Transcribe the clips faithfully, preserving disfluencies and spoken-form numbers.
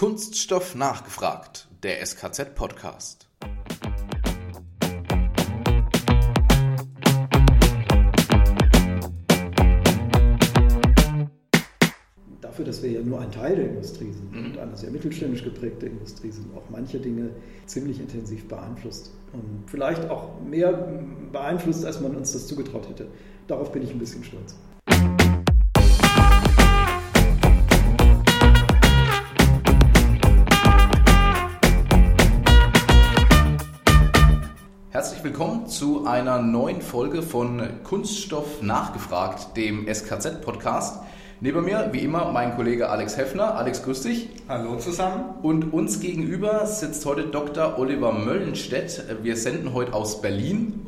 Kunststoff nachgefragt, der S K Z-Podcast. Dafür, dass wir ja nur ein Teil der Industrie sind und eine sehr mittelständisch geprägte Industrie sind, auch manche Dinge ziemlich intensiv beeinflusst und vielleicht auch mehr beeinflusst, als man uns das zugetraut hätte. Darauf bin ich ein bisschen stolz. Herzlich willkommen zu einer neuen Folge von Kunststoff nachgefragt, dem S K Z-Podcast. Neben mir, wie immer, mein Kollege Alex Hefner. Alex, grüß dich. Hallo zusammen. Und uns gegenüber sitzt heute Doktor Oliver Möllenstedt. Wir senden heute aus Berlin.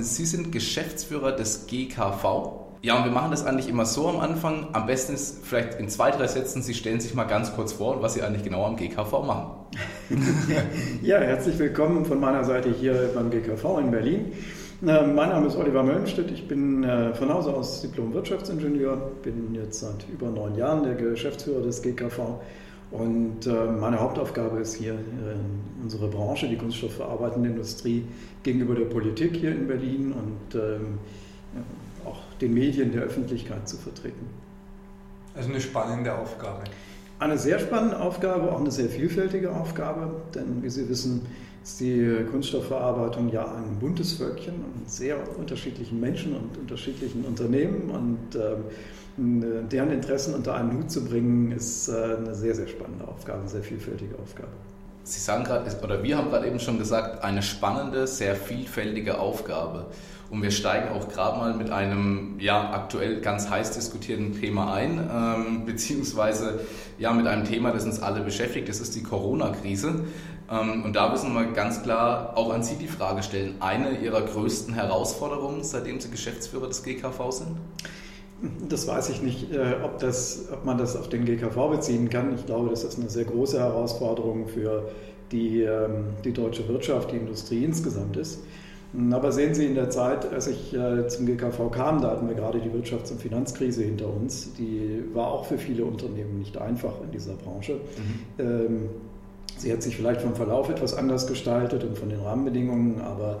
Sie sind Geschäftsführer des G K V. Ja, und wir machen das eigentlich immer so am Anfang. Am besten ist vielleicht in zwei, drei Sätzen, Sie stellen sich mal ganz kurz vor, was Sie eigentlich genau am G K V machen. Ja, herzlich willkommen von meiner Seite hier beim G K V in Berlin. Mein Name ist Oliver Möllenstedt, ich bin von Hause aus Diplom-Wirtschaftsingenieur, bin jetzt seit über neun Jahren der Geschäftsführer des G K V und meine Hauptaufgabe ist hier unsere Branche, die kunststoffverarbeitende Industrie, gegenüber der Politik hier in Berlin und auch den Medien der Öffentlichkeit zu vertreten. Also eine spannende Aufgabe. Eine sehr spannende Aufgabe, auch eine sehr vielfältige Aufgabe, denn wie Sie wissen, ist die Kunststoffverarbeitung ja ein buntes Völkchen und sehr unterschiedlichen Menschen und unterschiedlichen Unternehmen und äh, deren Interessen unter einen Hut zu bringen, ist äh, eine sehr, sehr spannende Aufgabe, eine sehr vielfältige Aufgabe. Sie sagen gerade, oder wir haben gerade eben schon gesagt, eine spannende, sehr vielfältige Aufgabe. Und wir steigen auch gerade mal mit einem ja, aktuell ganz heiß diskutierten Thema ein, ähm, beziehungsweise ja, mit einem Thema, das uns alle beschäftigt, das ist die Corona-Krise. Ähm, und da müssen wir ganz klar auch an Sie die Frage stellen, eine Ihrer größten Herausforderungen, seitdem Sie Geschäftsführer des G K V sind? Das weiß ich nicht, ob, das, ob man das auf den G K V beziehen kann. Ich glaube, das ist eine sehr große Herausforderung für die, die deutsche Wirtschaft, die Industrie insgesamt ist. Aber sehen Sie, in der Zeit, als ich zum G K V kam, da hatten wir gerade die Wirtschafts- und Finanzkrise hinter uns. Die war auch für viele Unternehmen nicht einfach in dieser Branche. Mhm. Sie hat sich vielleicht vom Verlauf etwas anders gestaltet und von den Rahmenbedingungen, aber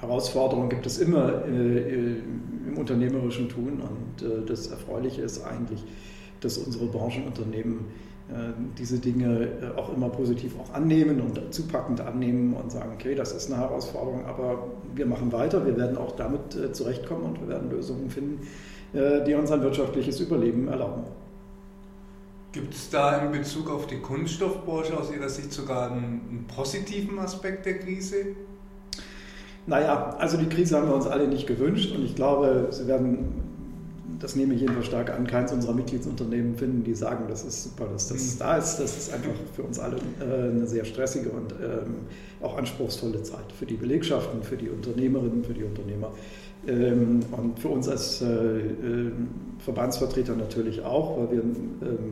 Herausforderungen gibt es immer im unternehmerischen Tun und das Erfreuliche ist eigentlich, dass unsere Branchenunternehmen diese Dinge auch immer positiv auch annehmen und zupackend annehmen und sagen, okay, das ist eine Herausforderung, aber wir machen weiter, wir werden auch damit zurechtkommen und wir werden Lösungen finden, die uns ein wirtschaftliches Überleben erlauben. Gibt es da in Bezug auf die Kunststoffbranche aus Ihrer Sicht sogar einen positiven Aspekt der Krise? Naja, also die Krise haben wir uns alle nicht gewünscht und ich glaube, Sie werden, das nehme ich jedenfalls stark an, keins unserer Mitgliedsunternehmen finden, die sagen, das ist super, dass das da ist. Das ist einfach für uns alle eine sehr stressige und auch anspruchsvolle Zeit für die Belegschaften, für die Unternehmerinnen, für die Unternehmer und für uns als Verbandsvertreter natürlich auch, weil wir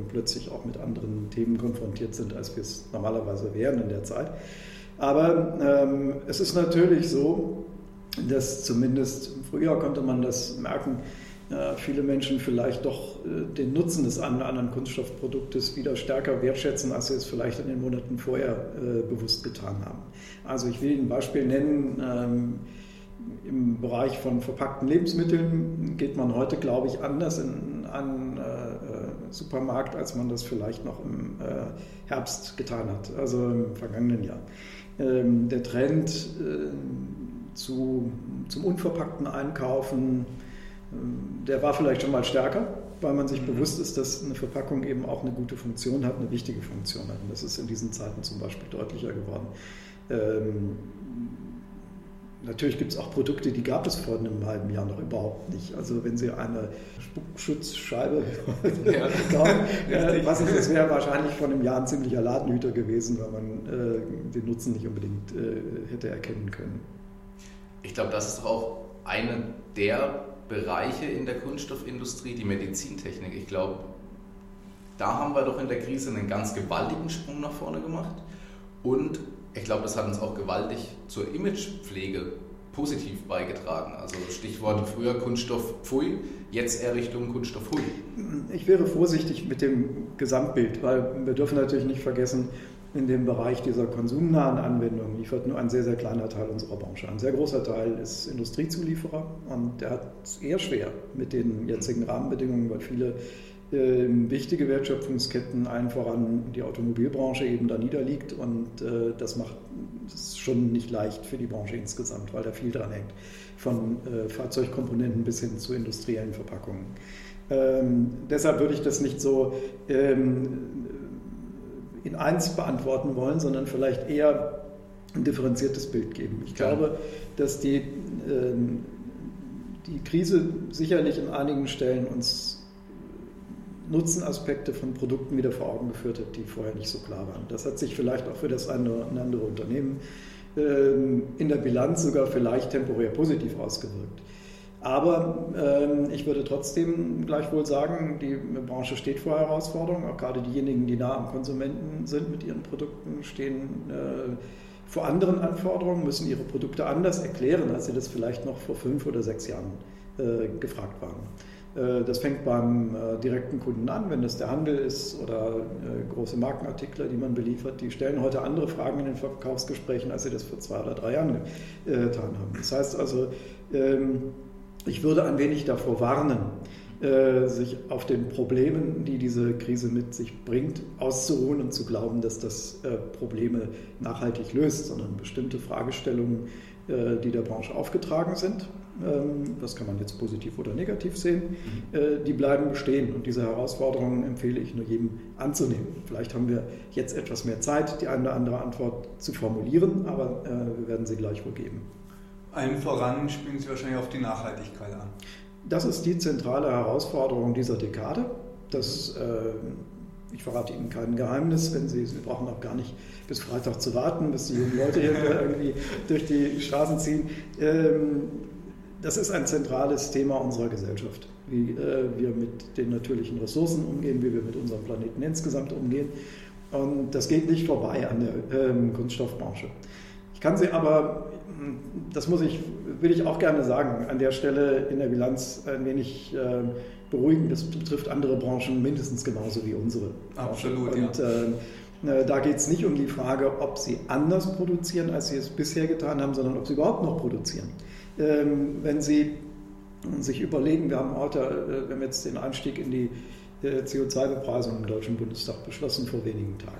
plötzlich auch mit anderen Themen konfrontiert sind, als wir es normalerweise wären in der Zeit. Aber ähm, es ist natürlich so, dass zumindest früher konnte man das merken, äh, viele Menschen vielleicht doch äh, den Nutzen des einen oder anderen Kunststoffproduktes wieder stärker wertschätzen, als sie es vielleicht in den Monaten vorher äh, bewusst getan haben. Also ich will Ihnen ein Beispiel nennen. Ähm, Im Bereich von verpackten Lebensmitteln geht man heute, glaube ich, anders in einen äh, Supermarkt, als man das vielleicht noch im äh, Herbst getan hat, also im vergangenen Jahr. Ähm, der Trend äh, zu, zum unverpackten Einkaufen, äh, der war vielleicht schon mal stärker, weil man sich mhm. bewusst ist, dass eine Verpackung eben auch eine gute Funktion hat, eine wichtige Funktion hat. Und das ist in diesen Zeiten zum Beispiel deutlicher geworden. Ähm, Natürlich gibt es auch Produkte, die gab es vor einem halben Jahr noch überhaupt nicht. Also wenn Sie eine Spuckschutzscheibe ja. kaufen, äh, was ist, das wäre wahrscheinlich vor einem Jahr ein ziemlicher Ladenhüter gewesen, weil man äh, den Nutzen nicht unbedingt äh, hätte erkennen können. Ich glaube, das ist auch einer der Bereiche in der Kunststoffindustrie, die Medizintechnik. Ich glaube, da haben wir doch in der Krise einen ganz gewaltigen Sprung nach vorne gemacht und ich glaube, das hat uns auch gewaltig zur Imagepflege positiv beigetragen? Also Stichwort früher Kunststoff Pfui, jetzt eher Richtung Kunststoff Hui. Ich wäre vorsichtig mit dem Gesamtbild, weil wir dürfen natürlich nicht vergessen, in dem Bereich dieser konsumnahen Anwendungen liefert nur ein sehr, sehr kleiner Teil unserer Branche. Ein sehr großer Teil ist Industriezulieferer und der hat es eher schwer mit den jetzigen Rahmenbedingungen, weil viele äh, wichtige Wertschöpfungsketten, allen voran die Automobilbranche, eben da niederliegt und äh, das macht es schon nicht leicht für die Branche insgesamt, weil da viel dran hängt, von äh, Fahrzeugkomponenten bis hin zu industriellen Verpackungen. Ähm, deshalb würde ich das nicht so ähm, in eins beantworten wollen, sondern vielleicht eher ein differenziertes Bild geben. Ich glaube, dass die, äh, die Krise sicherlich an einigen Stellen uns Nutzenaspekte von Produkten wieder vor Augen geführt hat, die vorher nicht so klar waren. Das hat sich vielleicht auch für das eine oder andere Unternehmen äh, in der Bilanz sogar vielleicht temporär positiv ausgewirkt. Aber ähm, ich würde trotzdem gleichwohl sagen, die Branche steht vor Herausforderungen. Auch gerade diejenigen, die nah am Konsumenten sind mit ihren Produkten, stehen äh, vor anderen Anforderungen, müssen ihre Produkte anders erklären, als sie das vielleicht noch vor fünf oder sechs Jahren äh, gefragt waren. Äh, das fängt beim äh, direkten Kunden an, wenn das der Handel ist oder äh, große Markenartikler, die man beliefert. Die stellen heute andere Fragen in den Verkaufsgesprächen, als sie das vor zwei oder drei Jahren äh, getan haben. Das heißt also, ähm, ich würde ein wenig davor warnen, sich auf den Problemen, die diese Krise mit sich bringt, auszuruhen und zu glauben, dass das Probleme nachhaltig löst, sondern bestimmte Fragestellungen, die der Branche aufgetragen sind, das kann man jetzt positiv oder negativ sehen, die bleiben bestehen. Und diese Herausforderungen empfehle ich nur jedem anzunehmen. Vielleicht haben wir jetzt etwas mehr Zeit, die eine oder andere Antwort zu formulieren, aber wir werden sie gleichwohl geben. Allen voran springen Sie wahrscheinlich auf die Nachhaltigkeit an. Das ist die zentrale Herausforderung dieser Dekade. Das, äh, ich verrate Ihnen kein Geheimnis, wenn Sie, Sie brauchen auch gar nicht bis Freitag zu warten, bis die jungen Leute hier irgendwie durch die Straßen ziehen. Ähm, das ist ein zentrales Thema unserer Gesellschaft. Wie äh, wir mit den natürlichen Ressourcen umgehen, wie wir mit unserem Planeten insgesamt umgehen. Und das geht nicht vorbei an der ähm, Kunststoffbranche. Ich kann Sie aber... Das muss ich, will ich auch gerne sagen, an der Stelle in der Bilanz ein wenig äh, beruhigen. Das betrifft andere Branchen mindestens genauso wie unsere. Absolut, ja. Und äh, äh, da geht es nicht um die Frage, ob sie anders produzieren, als sie es bisher getan haben, sondern ob sie überhaupt noch produzieren. Ähm, wenn Sie sich überlegen, wir haben heute, äh, wir haben jetzt den Einstieg in die äh, C O zwei Bepreisung im Deutschen Bundestag beschlossen vor wenigen Tagen.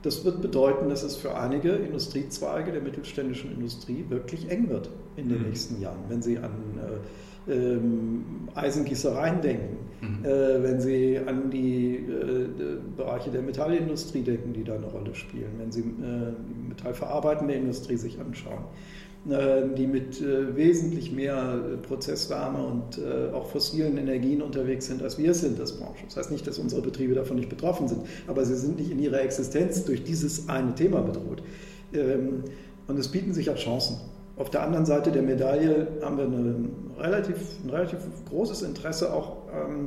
Das wird bedeuten, dass es für einige Industriezweige der mittelständischen Industrie wirklich eng wird in den mhm. nächsten Jahren. Wenn Sie an äh, ähm, Eisengießereien denken, mhm. äh, wenn Sie an die äh, Bereiche der Metallindustrie denken, die da eine Rolle spielen, wenn Sie äh, die metallverarbeitende Industrie sich anschauen, äh, die mit äh, wesentlich mehr Prozesswärme und äh, auch fossilen Energien unterwegs sind, als wir es sind als Branche. Das heißt nicht, dass unsere Betriebe davon nicht betroffen sind, aber sie sind nicht in ihrer Existenz durch dieses eine Thema bedroht. Ähm, und es bieten sich ja Chancen. Auf der anderen Seite der Medaille haben wir eine, relativ, ein relativ großes Interesse auch ähm,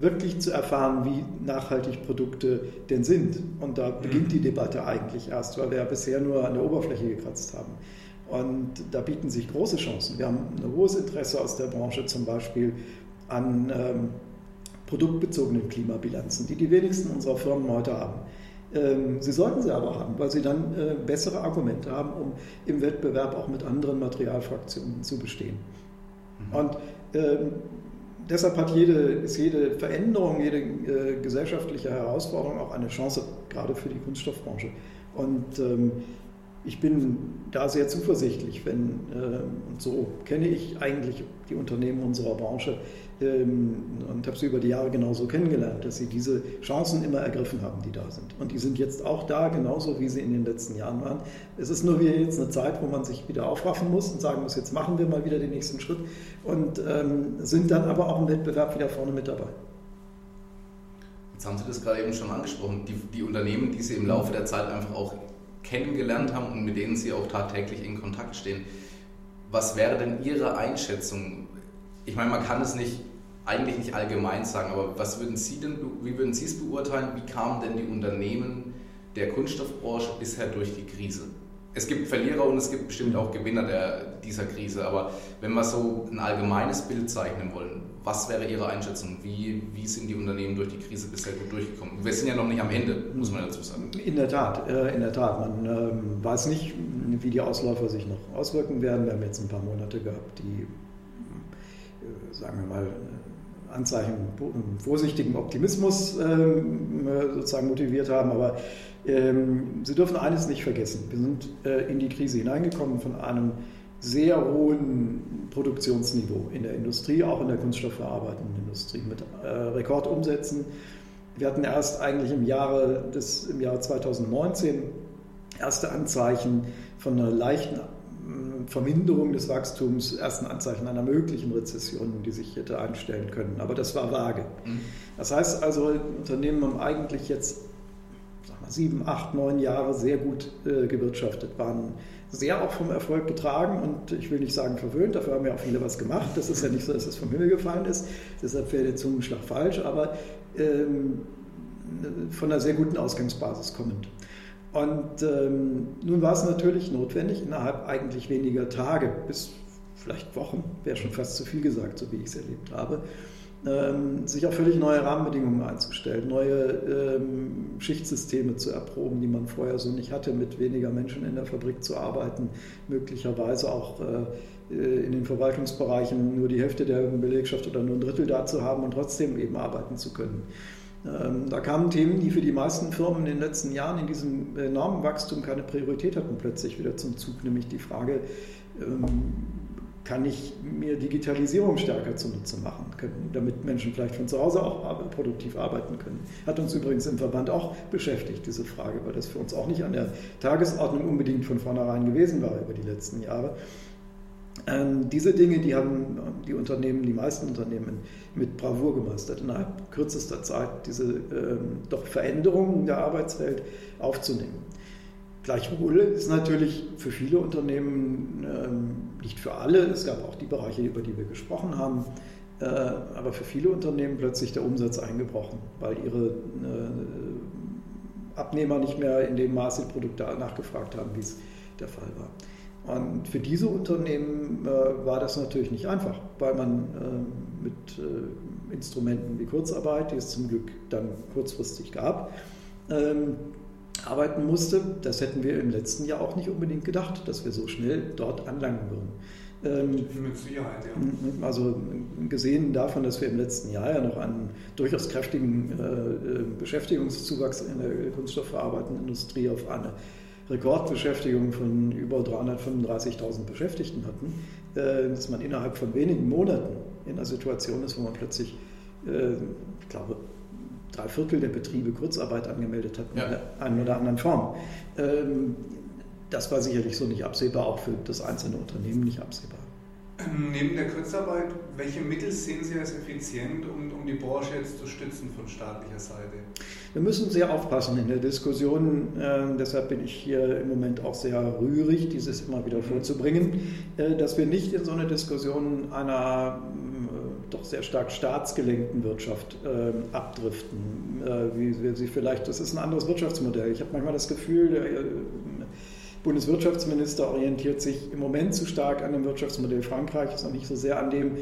wirklich zu erfahren, wie nachhaltig Produkte denn sind. Und da beginnt die Debatte eigentlich erst, weil wir ja bisher nur an der Oberfläche gekratzt haben. Und da bieten sich große Chancen. Wir haben ein hohes Interesse aus der Branche zum Beispiel an ähm, produktbezogenen Klimabilanzen, die die wenigsten unserer Firmen heute haben. Sie sollten sie aber haben, weil sie dann bessere Argumente haben, um im Wettbewerb auch mit anderen Materialfraktionen zu bestehen. Mhm. Und ähm, deshalb hat jede, ist jede Veränderung, jede äh, gesellschaftliche Herausforderung auch eine Chance, gerade für die Kunststoffbranche. Und ähm, ich bin da sehr zuversichtlich, wenn, äh, und so kenne ich eigentlich die Unternehmen unserer Branche ähm, und habe sie über die Jahre genauso kennengelernt, dass sie diese Chancen immer ergriffen haben, die da sind. Und die sind jetzt auch da, genauso wie sie in den letzten Jahren waren. Es ist nur wieder jetzt eine Zeit, wo man sich wieder aufraffen muss und sagen muss, jetzt machen wir mal wieder den nächsten Schritt und ähm, sind dann aber auch im Wettbewerb wieder vorne mit dabei. Jetzt haben Sie das gerade eben schon angesprochen, die, die Unternehmen, die Sie im Laufe der Zeit einfach auch kennengelernt haben und mit denen Sie auch tagtäglich in Kontakt stehen. Was wäre denn Ihre Einschätzung? Ich meine, man kann es nicht, eigentlich nicht allgemein sagen, aber was würden Sie denn, wie würden Sie es beurteilen? Wie kamen denn die Unternehmen der Kunststoffbranche bisher durch die Krise? es gibt Verlierer und es gibt bestimmt auch Gewinner der, dieser Krise. Aber wenn wir so ein allgemeines Bild zeichnen wollen, was wäre Ihre Einschätzung? Wie, wie sind die Unternehmen durch die Krise bisher gut durchgekommen? Wir sind ja noch nicht am Ende, muss man dazu sagen. In der Tat, in der Tat. Man weiß nicht, wie die Ausläufer sich noch auswirken werden. Wir haben jetzt ein paar Monate gehabt, die, sagen wir mal, Anzeichen vorsichtigen Optimismus sozusagen motiviert haben. Aber Sie dürfen eines nicht vergessen. Wir sind in die Krise hineingekommen von einem sehr hohen Produktionsniveau in der Industrie, auch in der kunststoffverarbeitenden Industrie, mit äh, Rekordumsätzen. Wir hatten erst eigentlich im Jahre, des, im Jahre zweitausendneunzehn erste Anzeichen von einer leichten äh, Verminderung des Wachstums, ersten Anzeichen einer möglichen Rezession, die sich hätte einstellen können. Aber das war vage. Das heißt also, Unternehmen haben eigentlich jetzt sieben, acht, neun Jahre sehr gut äh, gewirtschaftet, waren sehr auch vom Erfolg betragen und ich will nicht sagen verwöhnt, dafür haben ja auch viele was gemacht. Das ist ja nicht so, dass es vom Himmel gefallen ist, deshalb wäre der Zungenschlag falsch, aber ähm, von einer sehr guten Ausgangsbasis kommend. Und ähm, nun war es natürlich notwendig, innerhalb eigentlich weniger Tage bis vielleicht Wochen, wäre schon fast zu viel gesagt, so wie ich es erlebt habe, sich auf völlig neue Rahmenbedingungen einzustellen, neue ähm, Schichtsysteme zu erproben, die man vorher so nicht hatte, mit weniger Menschen in der Fabrik zu arbeiten, möglicherweise auch äh, in den Verwaltungsbereichen nur die Hälfte der Belegschaft oder nur ein Drittel da zu haben und trotzdem eben arbeiten zu können. Ähm, da kamen Themen, die für die meisten Firmen in den letzten Jahren in diesem enormen Wachstum keine Priorität hatten, plötzlich wieder zum Zug, nämlich die Frage, ähm, kann ich mir Digitalisierung stärker zunutze machen können, damit Menschen vielleicht von zu Hause auch produktiv arbeiten können. Hat uns übrigens im Verband auch beschäftigt, diese Frage, weil das für uns auch nicht an der Tagesordnung unbedingt von vornherein gewesen war über die letzten Jahre. Ähm, diese Dinge, die haben die Unternehmen, die meisten Unternehmen mit Bravour gemeistert, innerhalb kürzester Zeit diese ähm, doch Veränderungen der Arbeitswelt aufzunehmen. Gleichwohl ist natürlich für viele Unternehmen, ähm, nicht für alle, es gab auch die Bereiche, über die wir gesprochen haben, äh, aber für viele Unternehmen plötzlich der Umsatz eingebrochen, weil ihre äh, Abnehmer nicht mehr in dem Maße die Produkte nachgefragt haben, wie es der Fall war. Und für diese Unternehmen äh, war das natürlich nicht einfach, weil man äh, mit äh, Instrumenten wie Kurzarbeit, die es zum Glück dann kurzfristig gab, ähm, arbeiten musste. Das hätten wir im letzten Jahr auch nicht unbedingt gedacht, dass wir so schnell dort anlangen würden. Ähm, Mit Sicherheit, ja. Also gesehen davon, dass wir im letzten Jahr ja noch einen durchaus kräftigen äh, Beschäftigungszuwachs in der kunststoffverarbeitenden Industrie auf eine Rekordbeschäftigung von über dreihundertfünfunddreißigtausend Beschäftigten hatten, äh, dass man innerhalb von wenigen Monaten in einer Situation ist, wo man plötzlich, äh, ich glaube, drei Viertel der Betriebe Kurzarbeit angemeldet hat, ja, in der einen oder anderen Form. Das war sicherlich so nicht absehbar, auch für das einzelne Unternehmen nicht absehbar. Neben der Kurzarbeit, welche Mittel sehen Sie als effizient, um, um die Branche jetzt zu stützen von staatlicher Seite? Wir müssen sehr aufpassen in der Diskussion, äh, deshalb bin ich hier im Moment auch sehr rührig, dieses immer wieder vorzubringen, äh, dass wir nicht in so eine Diskussion einer äh, doch sehr stark staatsgelenkten Wirtschaft äh, abdriften. Äh, wie, wie sie vielleicht, das ist ein anderes Wirtschaftsmodell. Ich habe manchmal das Gefühl, der, äh, Bundeswirtschaftsminister orientiert sich im Moment zu stark an dem Wirtschaftsmodell Frankreichs und nicht so sehr an dem,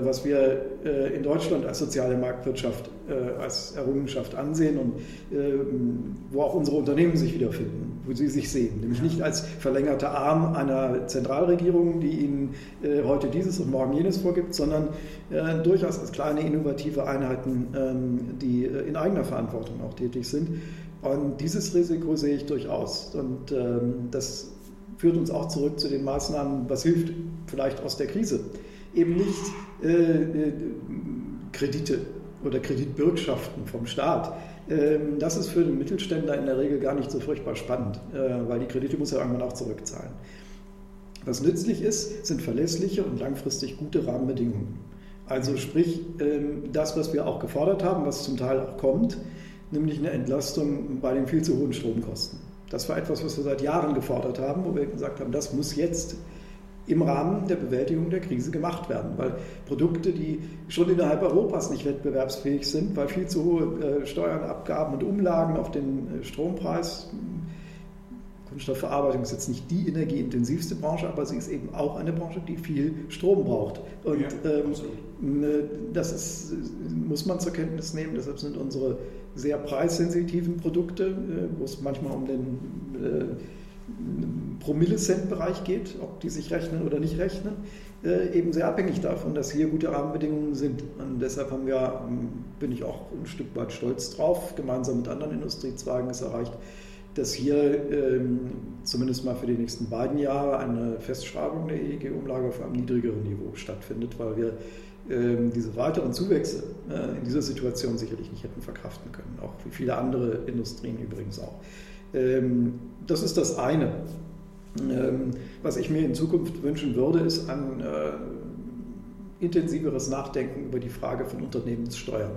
was wir in Deutschland als soziale Marktwirtschaft als Errungenschaft ansehen und wo auch unsere Unternehmen sich wiederfinden, wo sie sich sehen. Nämlich nicht als verlängerter Arm einer Zentralregierung, die ihnen heute dieses und morgen jenes vorgibt, sondern durchaus als kleine innovative Einheiten, die in eigener Verantwortung auch tätig sind. Und dieses Risiko sehe ich durchaus. Und ähm, das führt uns auch zurück zu den Maßnahmen, was hilft vielleicht aus der Krise. Eben nicht äh, Kredite oder Kreditbürgschaften vom Staat. Ähm, das ist für den Mittelständler in der Regel gar nicht so furchtbar spannend, äh, weil die Kredite muss er irgendwann auch zurückzahlen. Was nützlich ist, sind verlässliche und langfristig gute Rahmenbedingungen. Also sprich, ähm, das, was wir auch gefordert haben, was zum Teil auch kommt, nämlich eine Entlastung bei den viel zu hohen Stromkosten. Das war etwas, was wir seit Jahren gefordert haben, wo wir gesagt haben, das muss jetzt im Rahmen der Bewältigung der Krise gemacht werden, weil Produkte, die schon innerhalb Europas nicht wettbewerbsfähig sind, weil viel zu hohe Steuern, Abgaben und Umlagen auf den Strompreis, Kunststoffverarbeitung ist jetzt nicht die energieintensivste Branche, aber sie ist eben auch eine Branche, die viel Strom braucht. Und ja, ähm, das ist, muss man zur Kenntnis nehmen. Deshalb sind unsere sehr preissensitiven Produkte, äh, wo es manchmal um den äh, Promillecent-Bereich geht, ob die sich rechnen oder nicht rechnen, äh, eben sehr abhängig davon, dass hier gute Rahmenbedingungen sind. Und deshalb haben wir, bin ich auch ein Stück weit stolz drauf, gemeinsam mit anderen Industriezweigen es erreicht, dass hier ähm, zumindest mal für die nächsten beiden Jahre eine Festschreibung der E E G-Umlage auf einem niedrigeren Niveau stattfindet, weil wir ähm, diese weiteren Zuwächse äh, in dieser Situation sicherlich nicht hätten verkraften können, auch wie viele andere Industrien übrigens auch. Ähm, das ist das eine. Ähm, was ich mir in Zukunft wünschen würde, ist ein äh, intensiveres Nachdenken über die Frage von Unternehmenssteuern.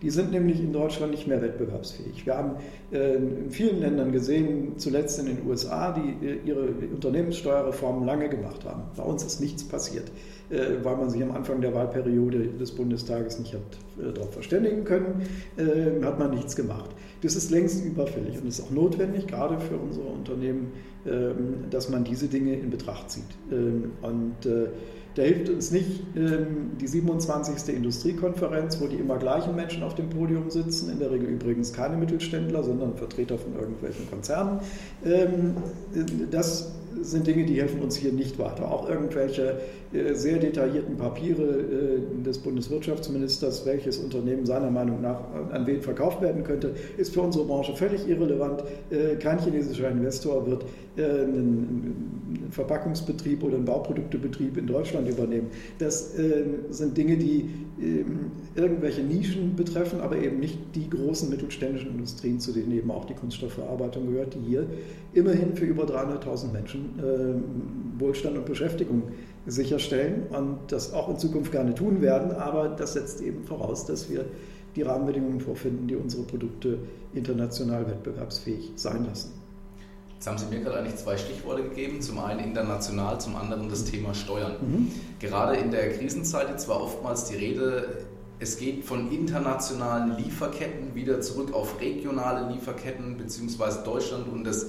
Die sind nämlich in Deutschland nicht mehr wettbewerbsfähig. Wir haben äh, in vielen Ländern gesehen, zuletzt in den U S A, die äh, ihre Unternehmenssteuerreformen lange gemacht haben. Bei uns ist nichts passiert, äh, weil man sich am Anfang der Wahlperiode des Bundestages nicht hat äh, darauf verständigen können, äh, hat man nichts gemacht. Das ist längst überfällig und ist auch notwendig, gerade für unsere Unternehmen, äh, dass man diese Dinge in Betracht zieht. Äh, und äh, Da hilft uns nicht ähm, die siebenundzwanzigste Industriekonferenz, wo die immer gleichen Menschen auf dem Podium sitzen, in der Regel übrigens keine Mittelständler, sondern Vertreter von irgendwelchen Konzernen. Ähm, das sind Dinge, die helfen uns hier nicht weiter. Auch irgendwelche äh, sehr detaillierten Papiere äh, des Bundeswirtschaftsministers, welches Unternehmen seiner Meinung nach an wen verkauft werden könnte, ist für unsere Branche völlig irrelevant. Äh, kein chinesischer Investor wird äh, einen, einen Verpackungsbetrieb oder einen Bauproduktebetrieb in Deutschland übernehmen. Das äh, sind Dinge, die äh, irgendwelche Nischen betreffen, aber eben nicht die großen mittelständischen Industrien, zu denen eben auch die Kunststoffverarbeitung gehört, die hier immerhin für über dreihunderttausend Menschen Wohlstand und Beschäftigung sicherstellen und das auch in Zukunft gerne tun werden, aber das setzt eben voraus, dass wir die Rahmenbedingungen vorfinden, die unsere Produkte international wettbewerbsfähig sein lassen. Jetzt haben Sie mir gerade eigentlich zwei Stichworte gegeben, zum einen international, zum anderen das Thema Steuern. Mhm. Gerade in der Krisenzeit jetzt war oftmals die Rede, es geht von internationalen Lieferketten wieder zurück auf regionale Lieferketten beziehungsweise Deutschland und das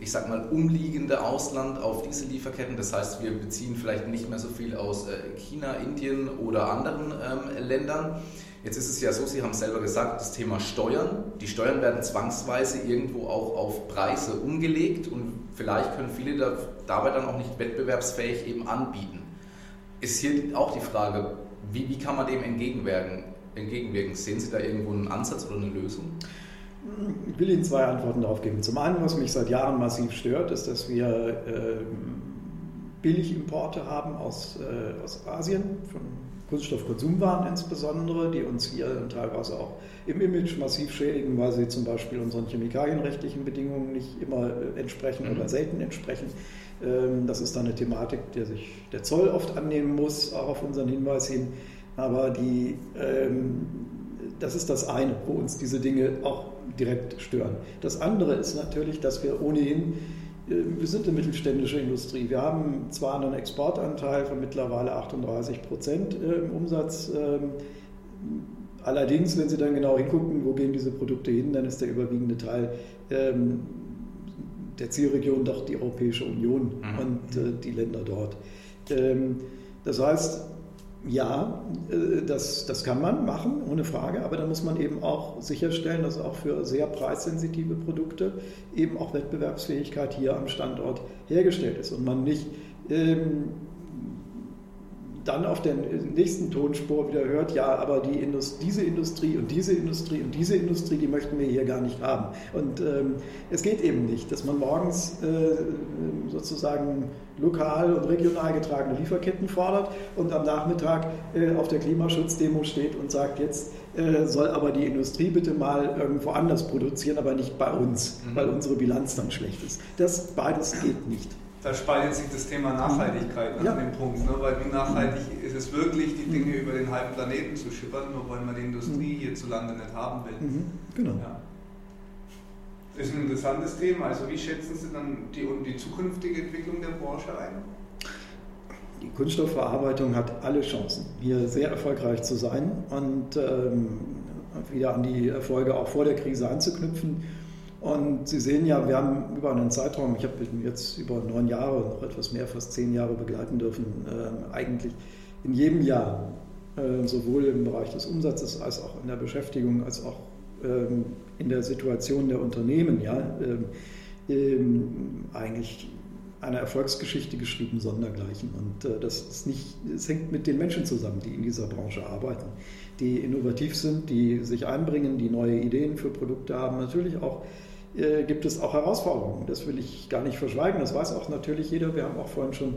ich sag mal, umliegende Ausland auf diese Lieferketten. Das heißt, wir beziehen vielleicht nicht mehr so viel aus China, Indien oder anderen ähm, Ländern. Jetzt ist es ja so, Sie haben es selber gesagt, das Thema Steuern. Die Steuern werden zwangsweise irgendwo auch auf Preise umgelegt und vielleicht können viele da, dabei dann auch nicht wettbewerbsfähig eben anbieten. Ist hier auch die Frage, wie, wie kann man dem entgegenwirken? entgegenwirken? Sehen Sie da irgendwo einen Ansatz oder eine Lösung? Ich will Ihnen zwei Antworten darauf geben. Zum einen, was mich seit Jahren massiv stört, ist, dass wir äh, Billigimporte haben aus, äh, aus Asien, von Kunststoffkonsumwaren insbesondere, die uns hier teilweise auch im Image massiv schädigen, weil sie zum Beispiel unseren chemikalienrechtlichen Bedingungen nicht immer entsprechen mhm. oder selten entsprechen. Ähm, das ist dann eine Thematik, der sich der Zoll oft annehmen muss, auch auf unseren Hinweis hin. Aber die, ähm, das ist das eine, wo uns diese Dinge auch direkt stören. Das andere ist natürlich, dass wir ohnehin, wir sind eine mittelständische Industrie, wir haben zwar einen Exportanteil von mittlerweile achtunddreißig Prozent im Umsatz, allerdings, wenn Sie dann genau hingucken, wo gehen diese Produkte hin, dann ist der überwiegende Teil der Zielregion doch die Europäische Union und die Länder dort. Das heißt, ja, das, das kann man machen, ohne Frage, aber dann muss man eben auch sicherstellen, dass auch für sehr preissensitive Produkte eben auch Wettbewerbsfähigkeit hier am Standort hergestellt ist und man nicht ähm, dann auf der nächsten Tonspur wieder hört, ja, aber die Indust- diese Industrie und diese Industrie und diese Industrie, die möchten wir hier gar nicht haben. Und ähm, es geht eben nicht, dass man morgens äh, sozusagen lokal und regional getragene Lieferketten fordert und am Nachmittag äh, auf der Klimaschutzdemo steht und sagt, jetzt äh, soll aber die Industrie bitte mal irgendwo anders produzieren, aber nicht bei uns, mhm. weil unsere Bilanz dann schlecht ist. Das beides geht nicht. Da spaltet sich das Thema Nachhaltigkeit an ja. dem Punkt, ne? Weil wie nachhaltig ist es wirklich, die Dinge über den halben Planeten zu schippern, nur weil man die Industrie hierzulande nicht haben will. Mhm. Genau. Ja. Ist ein interessantes Thema. Also wie schätzen Sie dann die, die zukünftige Entwicklung der Branche ein? Die Kunststoffverarbeitung hat alle Chancen, hier sehr erfolgreich zu sein und ähm, wieder an die Erfolge auch vor der Krise anzuknüpfen. Und Sie sehen ja, wir haben über einen Zeitraum, ich habe jetzt über neun Jahre, noch etwas mehr, fast zehn Jahre begleiten dürfen, äh, eigentlich in jedem Jahr, äh, sowohl im Bereich des Umsatzes als auch in der Beschäftigung, als auch ähm, in der Situation der Unternehmen, ja, ähm, eigentlich eine Erfolgsgeschichte geschrieben, sondergleichen. Und äh, das ist nicht, es hängt mit den Menschen zusammen, die in dieser Branche arbeiten, die innovativ sind, die sich einbringen, die neue Ideen für Produkte haben. Natürlich auch äh, gibt es auch Herausforderungen, das will ich gar nicht verschweigen, das weiß auch natürlich jeder. Wir haben auch vorhin schon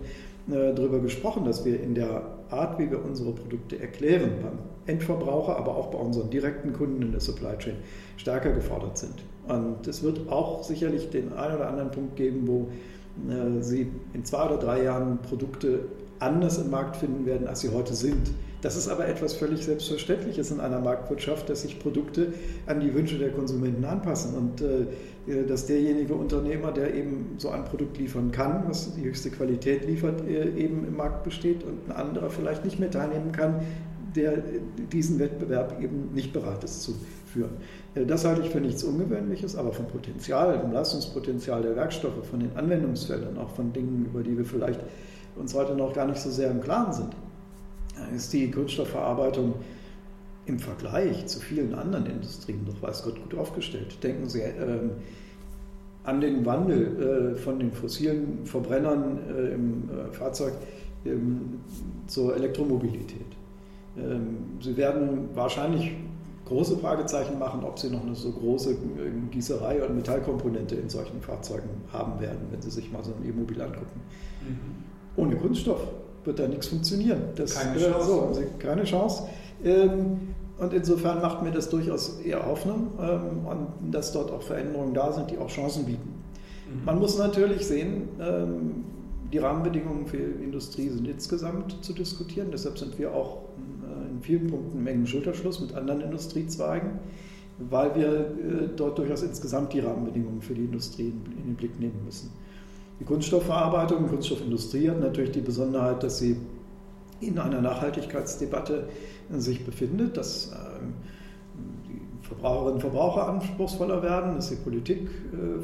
äh, darüber gesprochen, dass wir in der Art, wie wir unsere Produkte erklären, beim Endverbraucher, aber auch bei unseren direkten Kunden in der Supply Chain stärker gefordert sind. Und es wird auch sicherlich den einen oder anderen Punkt geben, wo Sie in zwei oder drei Jahren Produkte anders im Markt finden werden, als sie heute sind. Das ist aber etwas völlig Selbstverständliches in einer Marktwirtschaft, dass sich Produkte an die Wünsche der Konsumenten anpassen und äh, dass derjenige Unternehmer, der eben so ein Produkt liefern kann, was die höchste Qualität liefert, äh, eben im Markt besteht und ein anderer vielleicht nicht mehr teilnehmen kann, der diesen Wettbewerb eben nicht bereit ist zu führen. Das halte ich für nichts Ungewöhnliches, aber vom Potenzial, vom Leistungspotenzial der Werkstoffe, von den Anwendungsfeldern, auch von Dingen, über die wir vielleicht uns heute noch gar nicht so sehr im Klaren sind, ist die Kunststoffverarbeitung im Vergleich zu vielen anderen Industrien doch weiß Gott gut aufgestellt. Denken Sie äh, an den Wandel äh, von den fossilen Verbrennern äh, im äh, Fahrzeug äh, zur Elektromobilität. Sie werden wahrscheinlich große Fragezeichen machen, ob Sie noch eine so große Gießerei und Metallkomponente in solchen Fahrzeugen haben werden, wenn Sie sich mal so ein E-Mobil angucken. Mhm. Ohne Kunststoff wird da nichts funktionieren. Das, keine Chance. Äh, so, also keine Chance. Ähm, und insofern macht mir das durchaus eher Hoffnung, ähm, und dass dort auch Veränderungen da sind, die auch Chancen bieten. Mhm. Man muss natürlich sehen, ähm, die Rahmenbedingungen für die Industrie sind insgesamt zu diskutieren, deshalb sind wir auch in vielen Punkten im engen Schulterschluss mit anderen Industriezweigen, weil wir dort durchaus insgesamt die Rahmenbedingungen für die Industrie in den Blick nehmen müssen. Die Kunststoffverarbeitung, die Kunststoffindustrie hat natürlich die Besonderheit, dass sie in einer Nachhaltigkeitsdebatte sich befindet, dass die Verbraucherinnen und Verbraucher anspruchsvoller werden, dass die Politik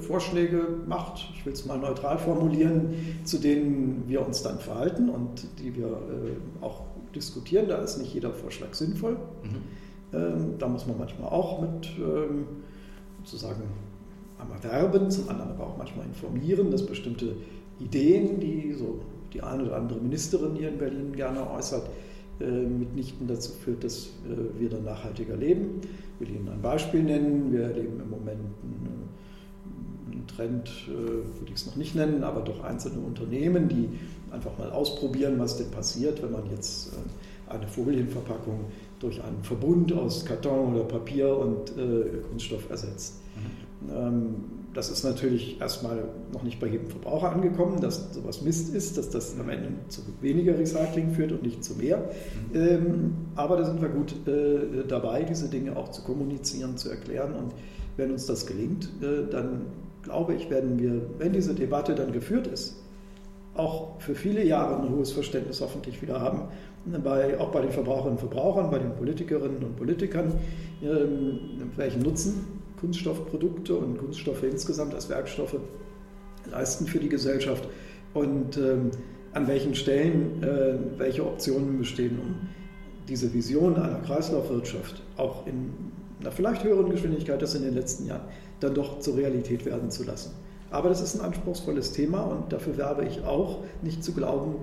Vorschläge macht, ich will es mal neutral formulieren, zu denen wir uns dann verhalten und die wir auch diskutieren, da ist nicht jeder Vorschlag sinnvoll. Mhm. Ähm, da muss man manchmal auch mit ähm, sozusagen einmal werben, zum anderen aber auch manchmal informieren, dass bestimmte Ideen, die so die eine oder andere Ministerin hier in Berlin gerne äußert, äh, mitnichten dazu führt, dass äh, wir dann nachhaltiger leben. Ich will Ihnen ein Beispiel nennen. Wir erleben im Moment einen, einen Trend, äh, würde ich es noch nicht nennen, aber doch einzelne Unternehmen, die einfach mal ausprobieren, was denn passiert, wenn man jetzt eine Folienverpackung durch einen Verbund aus Karton oder Papier und Kunststoff ersetzt. Mhm. Das ist natürlich erstmal noch nicht bei jedem Verbraucher angekommen, dass sowas Mist ist, dass das am Ende zu weniger Recycling führt und nicht zu mehr. Mhm. Aber da sind wir gut dabei, diese Dinge auch zu kommunizieren, zu erklären. Und wenn uns das gelingt, dann glaube ich, werden wir, wenn diese Debatte dann geführt ist, auch für viele Jahre ein hohes Verständnis hoffentlich wieder haben, bei, auch bei den Verbraucherinnen und Verbrauchern, bei den Politikerinnen und Politikern, ähm, welchen Nutzen Kunststoffprodukte und Kunststoffe insgesamt als Werkstoffe leisten für die Gesellschaft und ähm, an welchen Stellen äh, welche Optionen bestehen, um diese Vision einer Kreislaufwirtschaft auch in einer vielleicht höheren Geschwindigkeit, das in den letzten Jahren, dann doch zur Realität werden zu lassen. Aber das ist ein anspruchsvolles Thema und dafür werbe ich auch, nicht zu glauben,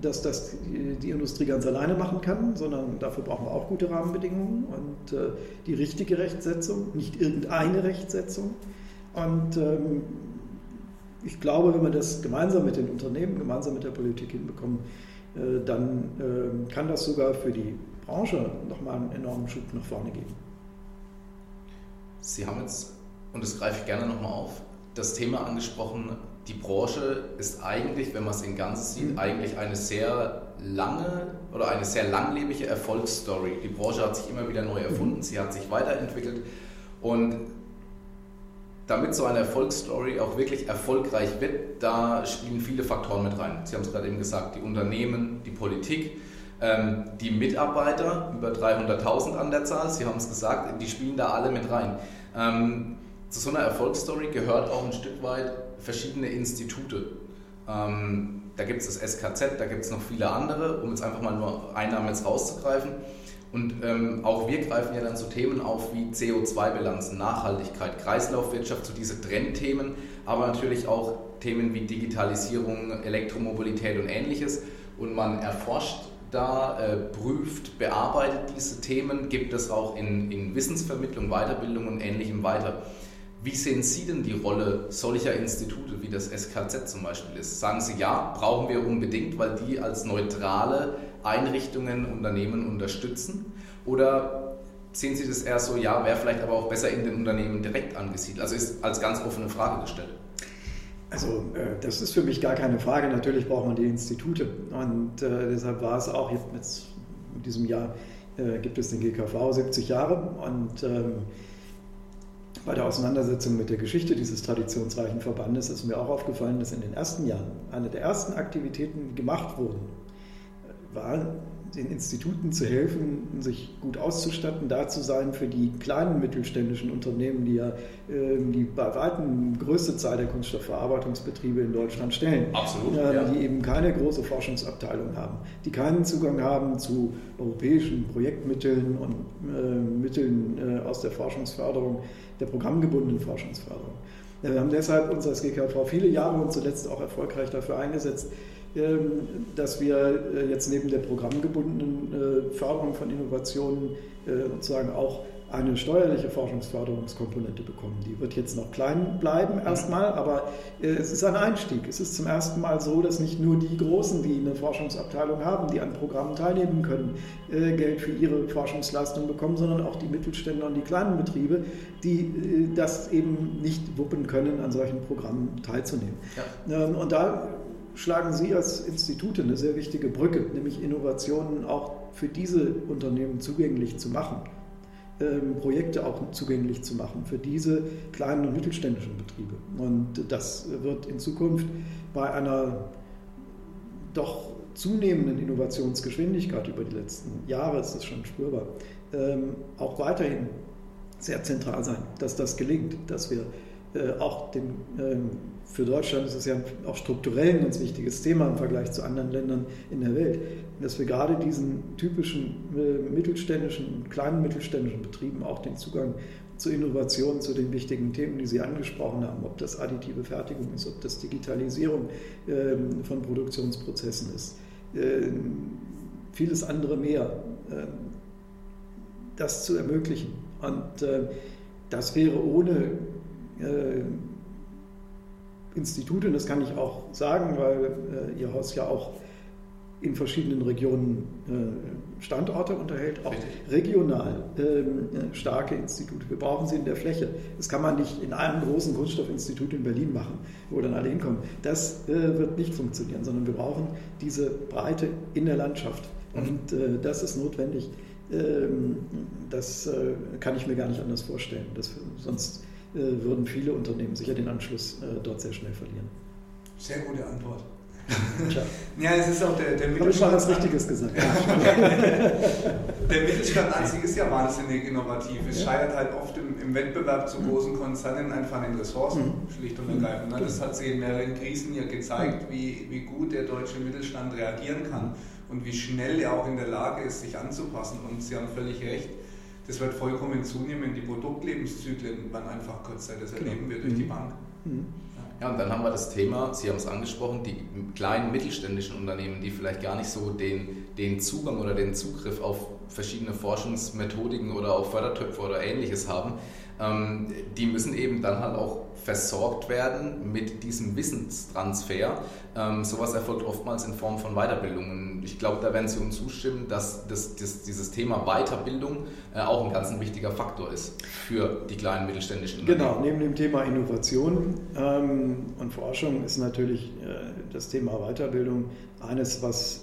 dass das die Industrie ganz alleine machen kann, sondern dafür brauchen wir auch gute Rahmenbedingungen und die richtige Rechtsetzung, nicht irgendeine Rechtsetzung. Und ich glaube, wenn wir das gemeinsam mit den Unternehmen, gemeinsam mit der Politik hinbekommen, dann kann das sogar für die Branche nochmal einen enormen Schub nach vorne geben. Sie haben jetzt, und das greife ich gerne nochmal auf, das Thema angesprochen, die Branche ist eigentlich, wenn man es in Ganzes sieht, eigentlich eine sehr lange oder eine sehr langlebige Erfolgsstory. Die Branche hat sich immer wieder neu erfunden, sie hat sich weiterentwickelt und damit so eine Erfolgsstory auch wirklich erfolgreich wird, da spielen viele Faktoren mit rein. Sie haben es gerade eben gesagt, die Unternehmen, die Politik, die Mitarbeiter, über dreihunderttausend an der Zahl, Sie haben es gesagt, die spielen da alle mit rein. zu so einer Erfolgsstory gehört auch ein Stück weit verschiedene Institute. Ähm, da gibt es das S K Z, da gibt es noch viele andere, um jetzt einfach mal nur einen Namen jetzt rauszugreifen. Und ähm, auch wir greifen ja dann so Themen auf wie C O zwei Bilanzen, Nachhaltigkeit, Kreislaufwirtschaft, so diese Trendthemen, aber natürlich auch Themen wie Digitalisierung, Elektromobilität und Ähnliches. Und man erforscht da, äh, prüft, bearbeitet diese Themen, gibt es auch in, in Wissensvermittlung, Weiterbildung und Ähnlichem weiter. Wie sehen Sie denn die Rolle solcher Institute wie das S K Z zum Beispiel ist? Sagen Sie, ja, brauchen wir unbedingt, weil die als neutrale Einrichtungen, Unternehmen unterstützen, oder sehen Sie das eher so, ja, wäre vielleicht aber auch besser in den Unternehmen direkt angesiedelt? Also ist als ganz offene Frage gestellt. Also äh, das ist für mich gar keine Frage. Natürlich braucht man die Institute, und äh, deshalb war es auch jetzt mit, mit diesem Jahr äh, gibt es den G K V siebzig Jahre, und ähm, bei der Auseinandersetzung mit der Geschichte dieses traditionsreichen Verbandes ist mir auch aufgefallen, dass in den ersten Jahren eine der ersten Aktivitäten gemacht wurden, war, den Instituten zu helfen, sich gut auszustatten, da zu sein für die kleinen mittelständischen Unternehmen, die ja äh, die bei weitem größte Zahl der Kunststoffverarbeitungsbetriebe in Deutschland stellen. Absolut, äh, ja. Die eben keine große Forschungsabteilung haben, die keinen Zugang haben zu europäischen Projektmitteln und äh, Mitteln äh, aus der Forschungsförderung, der programmgebundenen Forschungsförderung. Ja, wir haben deshalb uns als G K V viele Jahre und zuletzt auch erfolgreich dafür eingesetzt, dass wir jetzt neben der programmgebundenen Förderung von Innovationen sozusagen auch eine steuerliche Forschungsförderungskomponente bekommen. Die wird jetzt noch klein bleiben erstmal, aber es ist ein Einstieg. Es ist zum ersten Mal so, dass nicht nur die Großen, die eine Forschungsabteilung haben, die an Programmen teilnehmen können, Geld für ihre Forschungsleistung bekommen, sondern auch die Mittelständler und die kleinen Betriebe, die das eben nicht wuppen können, an solchen Programmen teilzunehmen. Ja. Und da schlagen Sie als Institute eine sehr wichtige Brücke, nämlich Innovationen auch für diese Unternehmen zugänglich zu machen, ähm, Projekte auch zugänglich zu machen für diese kleinen und mittelständischen Betriebe. Und das wird in Zukunft bei einer doch zunehmenden Innovationsgeschwindigkeit über die letzten Jahre, ist das schon spürbar, ähm, auch weiterhin sehr zentral sein, dass das gelingt, dass wir äh, auch dem ähm, für Deutschland ist es ja auch strukturell ein ganz wichtiges Thema im Vergleich zu anderen Ländern in der Welt, dass wir gerade diesen typischen mittelständischen, kleinen mittelständischen Betrieben auch den Zugang zu Innovationen, zu den wichtigen Themen, die Sie angesprochen haben, ob das additive Fertigung ist, ob das Digitalisierung von Produktionsprozessen ist, vieles andere mehr, das zu ermöglichen. Und das wäre ohne Institute, und das kann ich auch sagen, weil äh, Ihr Haus ja auch in verschiedenen Regionen äh, Standorte unterhält, auch Richtig. regional äh, starke Institute. Wir brauchen sie in der Fläche. Das kann man nicht in einem großen Kunststoffinstitut in Berlin machen, wo dann alle hinkommen. Das äh, wird nicht funktionieren, sondern wir brauchen diese Breite in der Landschaft. Und äh, das ist notwendig. Ähm, das äh, kann ich mir gar nicht anders vorstellen. Das, sonst würden viele Unternehmen sicher den Anschluss äh, dort sehr schnell verlieren. Sehr gute Antwort. Ja, es ist auch der, der Mittelstand. Ich Richtiges gesagt. Der Mittelstand an sich ist ja wahnsinnig innovativ. Es ja. scheitert halt oft im, im Wettbewerb zu großen Konzernen einfach an den Ressourcen, mhm. schlicht und ergreifend. Mhm. Das hat sich in mehreren Krisen ja gezeigt, wie, wie gut der deutsche Mittelstand reagieren kann und wie schnell er auch in der Lage ist, sich anzupassen. Und Sie haben völlig recht. Das wird vollkommen zunehmen, die Produktlebenszyklen werden einfach kürzer, das erleben wir durch die Bank. Ja, und dann haben wir das Thema, Sie haben es angesprochen, die kleinen mittelständischen Unternehmen, die vielleicht gar nicht so den, den Zugang oder den Zugriff auf verschiedene Forschungsmethodiken oder auf Fördertöpfe oder Ähnliches haben, ähm, die müssen eben dann halt auch versorgt werden mit diesem Wissenstransfer. Ähm, sowas erfolgt oftmals in Form von Weiterbildungen. Ich glaube, da werden Sie uns zustimmen, dass das, das, dieses Thema Weiterbildung äh, auch ein ganz ein wichtiger Faktor ist für die kleinen mittelständischen Unternehmen. Genau, neben dem Thema Innovation ähm, und Forschung ist natürlich äh, das Thema Weiterbildung eines, was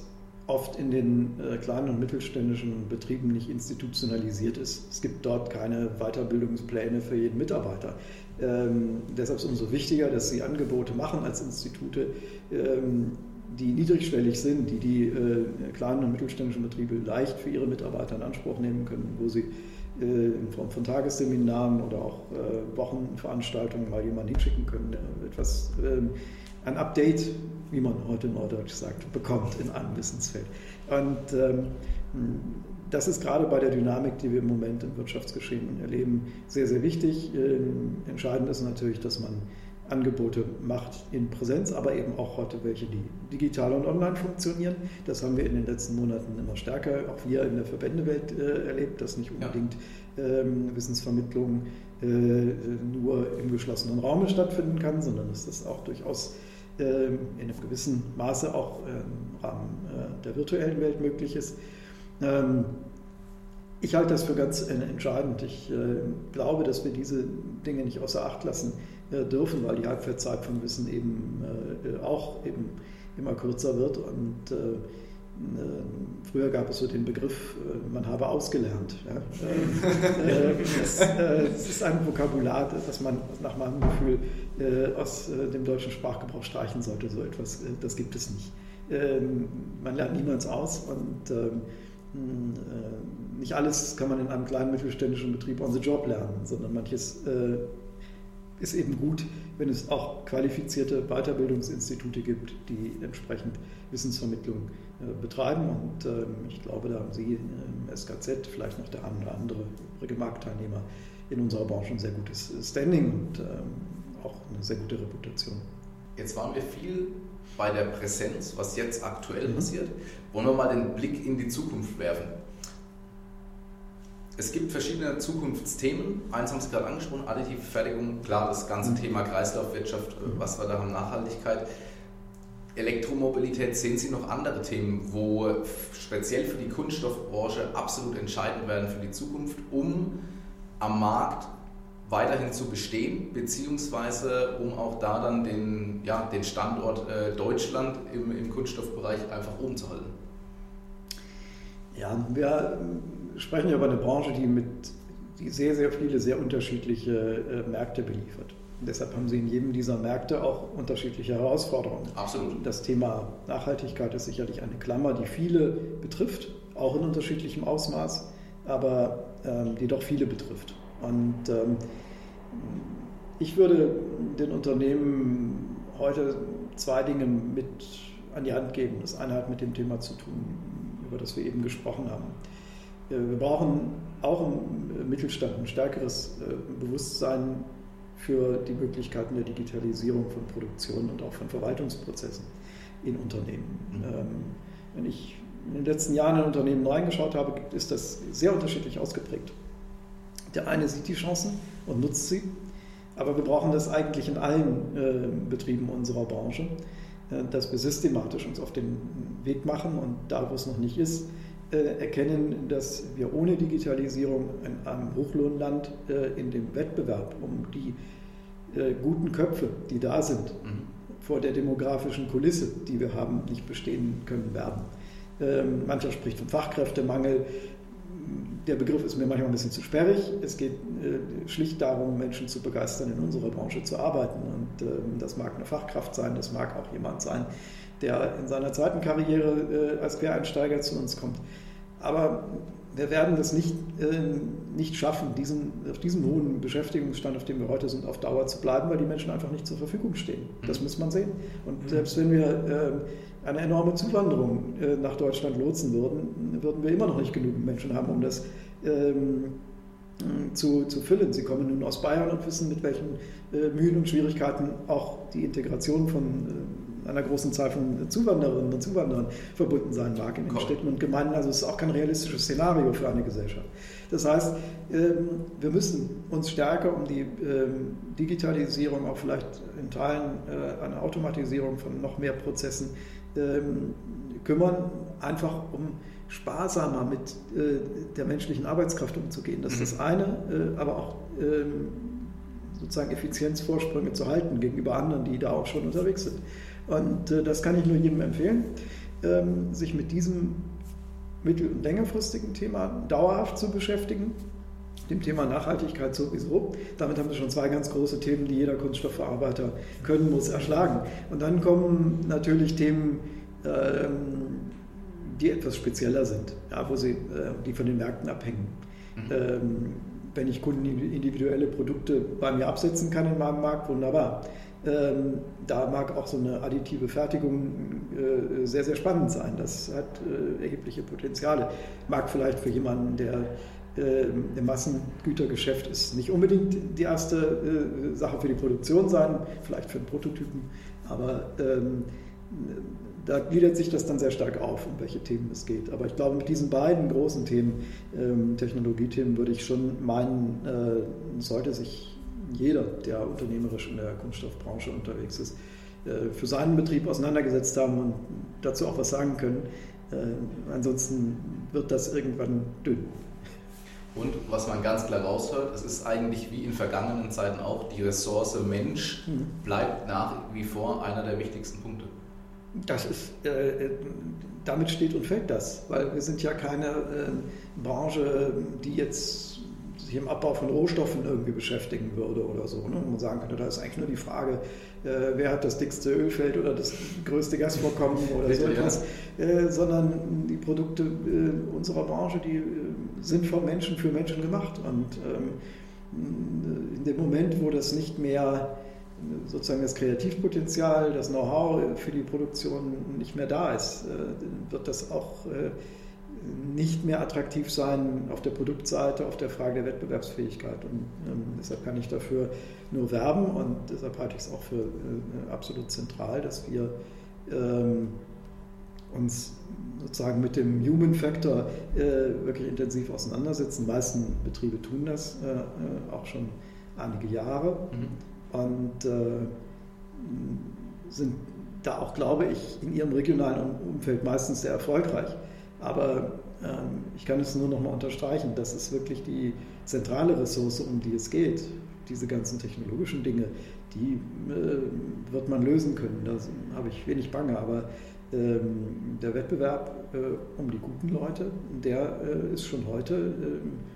oft in den äh, kleinen und mittelständischen Betrieben nicht institutionalisiert ist. Es gibt dort keine Weiterbildungspläne für jeden Mitarbeiter. Ähm, deshalb ist es umso wichtiger, dass sie Angebote machen als Institute, ähm, die niedrigschwellig sind, die die äh, kleinen und mittelständischen Betriebe leicht für ihre Mitarbeiter in Anspruch nehmen können, wo sie in Form von Tagesseminaren oder auch Wochenveranstaltungen mal jemanden hinschicken können, der etwas, ein Update, wie man heute in Neudeutsch sagt, bekommt in einem Wissensfeld. Und das ist gerade bei der Dynamik, die wir im Moment im Wirtschaftsgeschehen erleben, sehr, sehr wichtig. Entscheidend ist natürlich, dass man Angebote macht in Präsenz, aber eben auch heute welche, die digital und online funktionieren. Das haben wir in den letzten Monaten immer stärker, auch wir in der Verbändewelt äh, erlebt, dass nicht unbedingt ähm, Wissensvermittlung äh, nur im geschlossenen Raum stattfinden kann, sondern dass das auch durchaus äh, in einem gewissen Maße auch äh, im Rahmen äh, der virtuellen Welt möglich ist. Ähm, ich halte das für ganz äh, entscheidend. Ich äh, glaube, dass wir diese Dinge nicht außer Acht lassen dürfen, weil die Halbwertszeit von Wissen eben äh, auch eben immer kürzer wird. Und äh, früher gab es so den Begriff, äh, man habe ausgelernt. Ja? äh, es, äh, es ist ein Vokabular, das man nach meinem Gefühl äh, aus äh, dem deutschen Sprachgebrauch streichen sollte. So etwas, äh, das gibt es nicht. Äh, man lernt niemals aus und äh, äh, nicht alles kann man in einem kleinen mittelständischen Betrieb on the job lernen, sondern manches äh, ist eben gut, wenn es auch qualifizierte Weiterbildungsinstitute gibt, die entsprechend Wissensvermittlung äh, betreiben. Und ähm, ich glaube, da haben Sie im S K Z, vielleicht noch der andere, andere übrige Marktteilnehmer in unserer Branche ein sehr gutes Standing und ähm, auch eine sehr gute Reputation. Jetzt waren wir viel bei der Präsenz, was jetzt aktuell mhm. passiert. Wollen wir mal den Blick in die Zukunft werfen? Es gibt verschiedene Zukunftsthemen. Eins haben Sie gerade angesprochen, additive Fertigung, klar, das ganze Thema Kreislaufwirtschaft, was wir da haben, Nachhaltigkeit. Elektromobilität, sehen Sie noch andere Themen, wo speziell für die Kunststoffbranche absolut entscheidend werden für die Zukunft, um am Markt weiterhin zu bestehen, beziehungsweise um auch da dann den, ja, den Standort äh, Deutschland im, im Kunststoffbereich einfach oben zu halten? Ja, wir sprechen ja über eine Branche, die, mit, die sehr, sehr viele, sehr unterschiedliche äh, Märkte beliefert. Und deshalb haben Sie in jedem dieser Märkte auch unterschiedliche Herausforderungen. Absolut. Das Thema Nachhaltigkeit ist sicherlich eine Klammer, die viele betrifft, auch in unterschiedlichem Ausmaß, aber ähm, die doch viele betrifft. Und ähm, ich würde den Unternehmen heute zwei Dinge mit an die Hand geben. Das eine hat mit dem Thema zu tun, über das wir eben gesprochen haben. Wir brauchen auch im Mittelstand ein stärkeres Bewusstsein für die Möglichkeiten der Digitalisierung von Produktion und auch von Verwaltungsprozessen in Unternehmen. Wenn ich in den letzten Jahren in Unternehmen reingeschaut habe, ist das sehr unterschiedlich ausgeprägt. Der eine sieht die Chancen und nutzt sie, aber wir brauchen das eigentlich in allen Betrieben unserer Branche, dass wir systematisch uns auf den Weg machen und da, wo es noch nicht ist, erkennen, dass wir ohne Digitalisierung in einem Hochlohnland in dem Wettbewerb um die guten Köpfe, die da sind, vor der demografischen Kulisse, die wir haben, nicht bestehen können werden. Mancher spricht vom Fachkräftemangel. Der Begriff ist mir manchmal ein bisschen zu sperrig. Es geht schlicht darum, Menschen zu begeistern, in unserer Branche zu arbeiten. Und das mag eine Fachkraft sein, das mag auch jemand sein, der in seiner zweiten Karriere äh, als Quereinsteiger zu uns kommt. Aber wir werden das nicht, äh, nicht schaffen, diesen, auf diesem hohen Beschäftigungsstand, auf dem wir heute sind, auf Dauer zu bleiben, weil die Menschen einfach nicht zur Verfügung stehen. Das muss man sehen. Und selbst wenn wir äh, eine enorme Zuwanderung äh, nach Deutschland lotsen würden, würden wir immer noch nicht genügend Menschen haben, um das ähm, zu, zu füllen. Sie kommen nun aus Bayern und wissen, mit welchen äh, Mühen und Schwierigkeiten auch die Integration von äh, einer großen Zahl von Zuwandererinnen und Zuwanderern verbunden sein mag in den Komm. Städten und Gemeinden. Also es ist auch kein realistisches Szenario für eine Gesellschaft. Das heißt, wir müssen uns stärker um die Digitalisierung, auch vielleicht in Teilen eine Automatisierung von noch mehr Prozessen kümmern, einfach um sparsamer mit der menschlichen Arbeitskraft umzugehen. Das ist das eine, aber auch sozusagen Effizienzvorsprünge zu halten gegenüber anderen, die da auch schon unterwegs sind. Und äh, das kann ich nur jedem empfehlen, ähm, sich mit diesem mittel- und längerfristigen Thema dauerhaft zu beschäftigen, dem Thema Nachhaltigkeit sowieso. Damit haben wir schon zwei ganz große Themen, die jeder Kunststoffverarbeiter können muss, erschlagen. Und dann kommen natürlich Themen, ähm, die etwas spezieller sind, ja, wo sie, äh, die von den Märkten abhängen. Ähm, wenn ich kundenindividuelle Produkte bei mir absetzen kann in meinem Markt, wunderbar. Ähm, da mag auch so eine additive Fertigung äh, sehr, sehr spannend sein. Das hat äh, erhebliche Potenziale. Mag vielleicht für jemanden, der äh, im Massengütergeschäft ist, nicht unbedingt die erste äh, Sache für die Produktion sein, vielleicht für einen Prototypen, aber ähm, da gliedert sich das dann sehr stark auf, um welche Themen es geht. Aber ich glaube, mit diesen beiden großen Themen, ähm, Technologiethemen, würde ich schon meinen, äh, sollte sich jeder, der unternehmerisch in der Kunststoffbranche unterwegs ist, äh, für seinen Betrieb auseinandergesetzt haben und dazu auch was sagen können. Äh, ansonsten wird das irgendwann dünn. Und was man ganz klar raushört, es ist eigentlich wie in vergangenen Zeiten auch, die Ressource Mensch mhm. bleibt nach wie vor einer der wichtigsten Punkte. Das ist, äh, damit steht und fällt das, weil wir sind ja keine äh, Branche, die jetzt sich im Abbau von Rohstoffen irgendwie beschäftigen würde oder so. Ne? Man sagen könnte, da ist eigentlich nur die Frage, äh, wer hat das dickste Ölfeld oder das größte Gasvorkommen oder so etwas, äh, sondern die Produkte äh, unserer Branche, die äh, sind von Menschen für Menschen gemacht. Und ähm, in dem Moment, wo das nicht mehr sozusagen das Kreativpotenzial, das Know-how für die Produktion nicht mehr da ist, wird das auch nicht mehr attraktiv sein auf der Produktseite, auf der Frage der Wettbewerbsfähigkeit. Und deshalb kann ich dafür nur werben und deshalb halte ich es auch für absolut zentral, dass wir uns sozusagen mit dem Human Factor wirklich intensiv auseinandersetzen. Die meisten Betriebe tun das auch schon einige Jahre. Mhm. Und äh, sind da auch, glaube ich, in ihrem regionalen Umfeld meistens sehr erfolgreich. Aber ähm, ich kann es nur noch mal unterstreichen, das ist wirklich die zentrale Ressource, um die es geht. Diese ganzen technologischen Dinge, die äh, wird man lösen können, da habe ich wenig Bange. Aber ähm, der Wettbewerb äh, um die guten Leute, der äh, ist schon heute äh,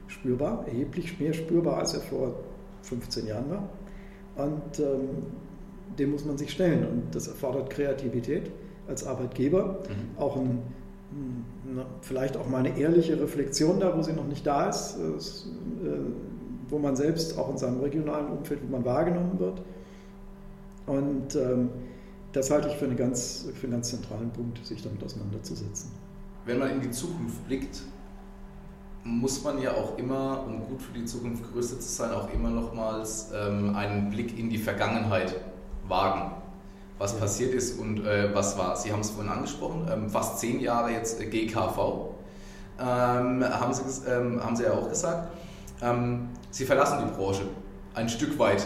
spürbar, erheblich mehr spürbar, als er vor fünfzehn Jahren war. Und ähm, dem muss man sich stellen. Und das erfordert Kreativität als Arbeitgeber, mhm. auch ein, na, vielleicht auch mal eine ehrliche Reflexion da, wo sie noch nicht da ist, ist äh, wo man selbst auch in seinem regionalen Umfeld, wo man wahrgenommen wird. Und ähm, das halte ich für, eine ganz, für einen ganz zentralen Punkt, sich damit auseinanderzusetzen. Wenn man in die Zukunft blickt, muss man ja auch immer, um gut für die Zukunft gerüstet zu sein, auch immer nochmals ähm, einen Blick in die Vergangenheit wagen. Was ja. passiert ist und äh, was war. Sie haben es vorhin angesprochen, ähm, fast zehn Jahre jetzt G K V, ähm, haben, Sie, ähm, haben Sie ja auch gesagt. Ähm, Sie verlassen die Branche ein Stück weit.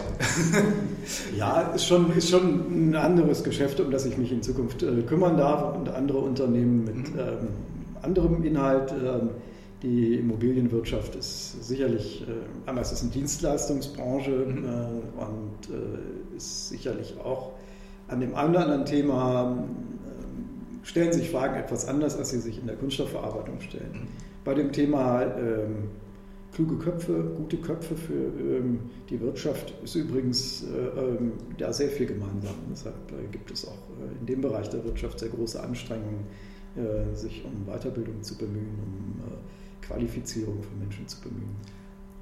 Ja, ist schon, ist schon ein anderes Geschäft, um das ich mich in Zukunft äh, kümmern darf, und andere Unternehmen mit mhm. ähm, anderem Inhalt. Äh, Die Immobilienwirtschaft ist sicherlich, äh, einmal ist es eine Dienstleistungsbranche mhm. äh, und äh, ist sicherlich auch an dem einen oder anderen Thema, äh, stellen sich Fragen etwas anders, als sie sich in der Kunststoffverarbeitung stellen. Mhm. Bei dem Thema äh, kluge Köpfe, gute Köpfe für äh, die Wirtschaft ist übrigens äh, äh, da sehr viel gemeinsam. Deshalb äh, gibt es auch äh, in dem Bereich der Wirtschaft sehr große Anstrengungen, äh, sich um Weiterbildung zu bemühen, um äh, Qualifizierung von Menschen zu bemühen.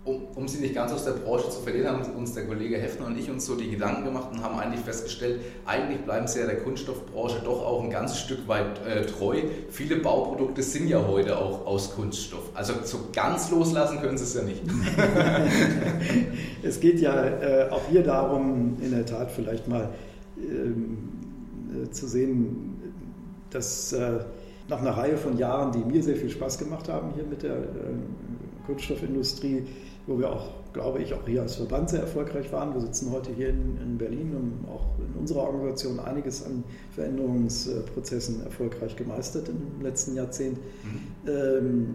Um, um sie nicht ganz aus der Branche zu verlieren, haben uns der Kollege Hefner und ich uns so die Gedanken gemacht und haben eigentlich festgestellt, eigentlich bleiben sie ja der Kunststoffbranche doch auch ein ganz Stück weit äh, treu. Viele Bauprodukte sind ja heute auch aus Kunststoff. Also so ganz loslassen können sie es ja nicht. Es geht ja äh, auch hier darum, in der Tat vielleicht mal ähm, äh, zu sehen, dass äh, nach einer Reihe von Jahren, die mir sehr viel Spaß gemacht haben hier mit der äh, Kunststoffindustrie, wo wir auch, glaube ich, auch hier als Verband sehr erfolgreich waren. Wir sitzen heute hier in, in Berlin und auch in unserer Organisation einiges an Veränderungsprozessen erfolgreich gemeistert im letzten Jahrzehnt. Mhm. Ähm,